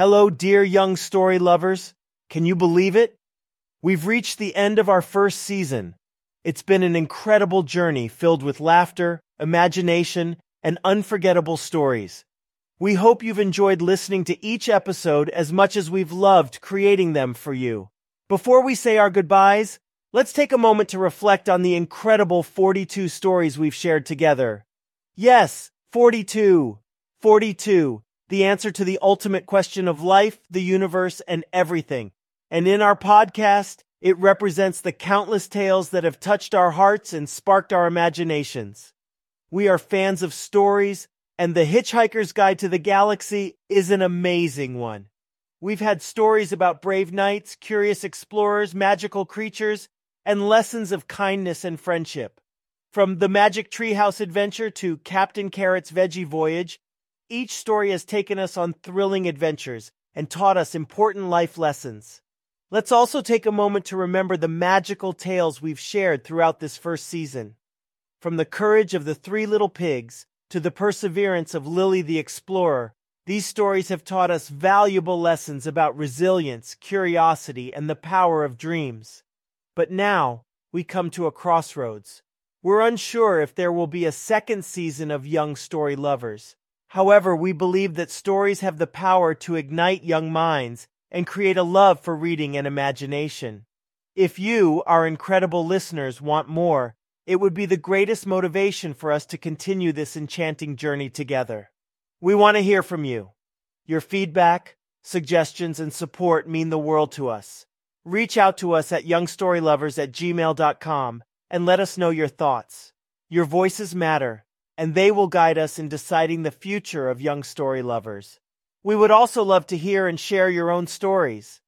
Hello, dear Young Story Lovers. Can you believe it? We've reached the end of our first season. It's been an incredible journey filled with laughter, imagination, and unforgettable stories. We hope you've enjoyed listening to each episode as much as we've loved creating them for you. Before we say our goodbyes, let's take a moment to reflect on the incredible 42 stories we've shared together. Yes, 42. 42. The answer to the ultimate question of life, the universe, and everything. And in our podcast, it represents the countless tales that have touched our hearts and sparked our imaginations. We are fans of stories, and The Hitchhiker's Guide to the Galaxy is an amazing one. We've had stories about brave knights, curious explorers, magical creatures, and lessons of kindness and friendship. From The Magic Treehouse Adventure to Captain Carrot's Veggie Voyage, each story has taken us on thrilling adventures and taught us important life lessons. Let's also take a moment to remember the magical tales we've shared throughout this first season. From the courage of the three little pigs to the perseverance of Lily the Explorer, these stories have taught us valuable lessons about resilience, curiosity, and the power of dreams. But now, we come to a crossroads. We're unsure if there will be a second season of Young Story Lovers. However, we believe that stories have the power to ignite young minds and create a love for reading and imagination. If you, our incredible listeners, want more, it would be the greatest motivation for us to continue this enchanting journey together. We want to hear from you. Your feedback, suggestions, and support mean the world to us. Reach out to us at youngstorylovers@gmail.com and let us know your thoughts. Your voices matter, and they will guide us in deciding the future of Young Story Lovers. We would also love to hear and share your own stories.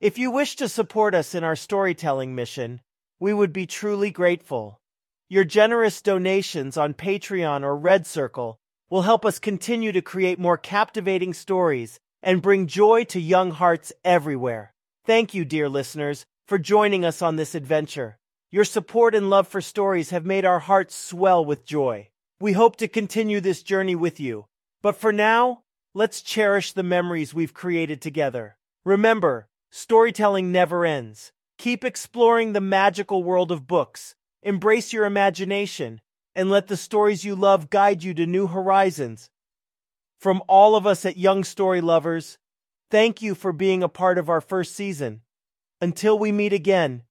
If you wish to support us in our storytelling mission, we would be truly grateful. Your generous donations on Patreon or Red Circle will help us continue to create more captivating stories and bring joy to young hearts everywhere. Thank you, dear listeners, for joining us on this adventure. Your support and love for stories have made our hearts swell with joy. We hope to continue this journey with you. But for now, let's cherish the memories we've created together. Remember, storytelling never ends. Keep exploring the magical world of books, embrace your imagination, and let the stories you love guide you to new horizons. From all of us at Young Story Lovers, thank you for being a part of our first season. Until we meet again,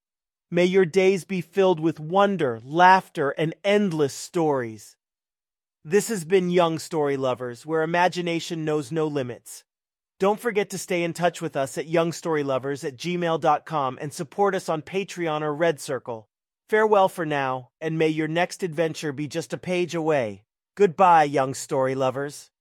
may your days be filled with wonder, laughter, and endless stories. This has been Young Story Lovers, where imagination knows no limits. Don't forget to stay in touch with us at youngstorylovers@gmail.com and support us on Patreon or Red Circle. Farewell for now, and may your next adventure be just a page away. Goodbye, Young Story Lovers.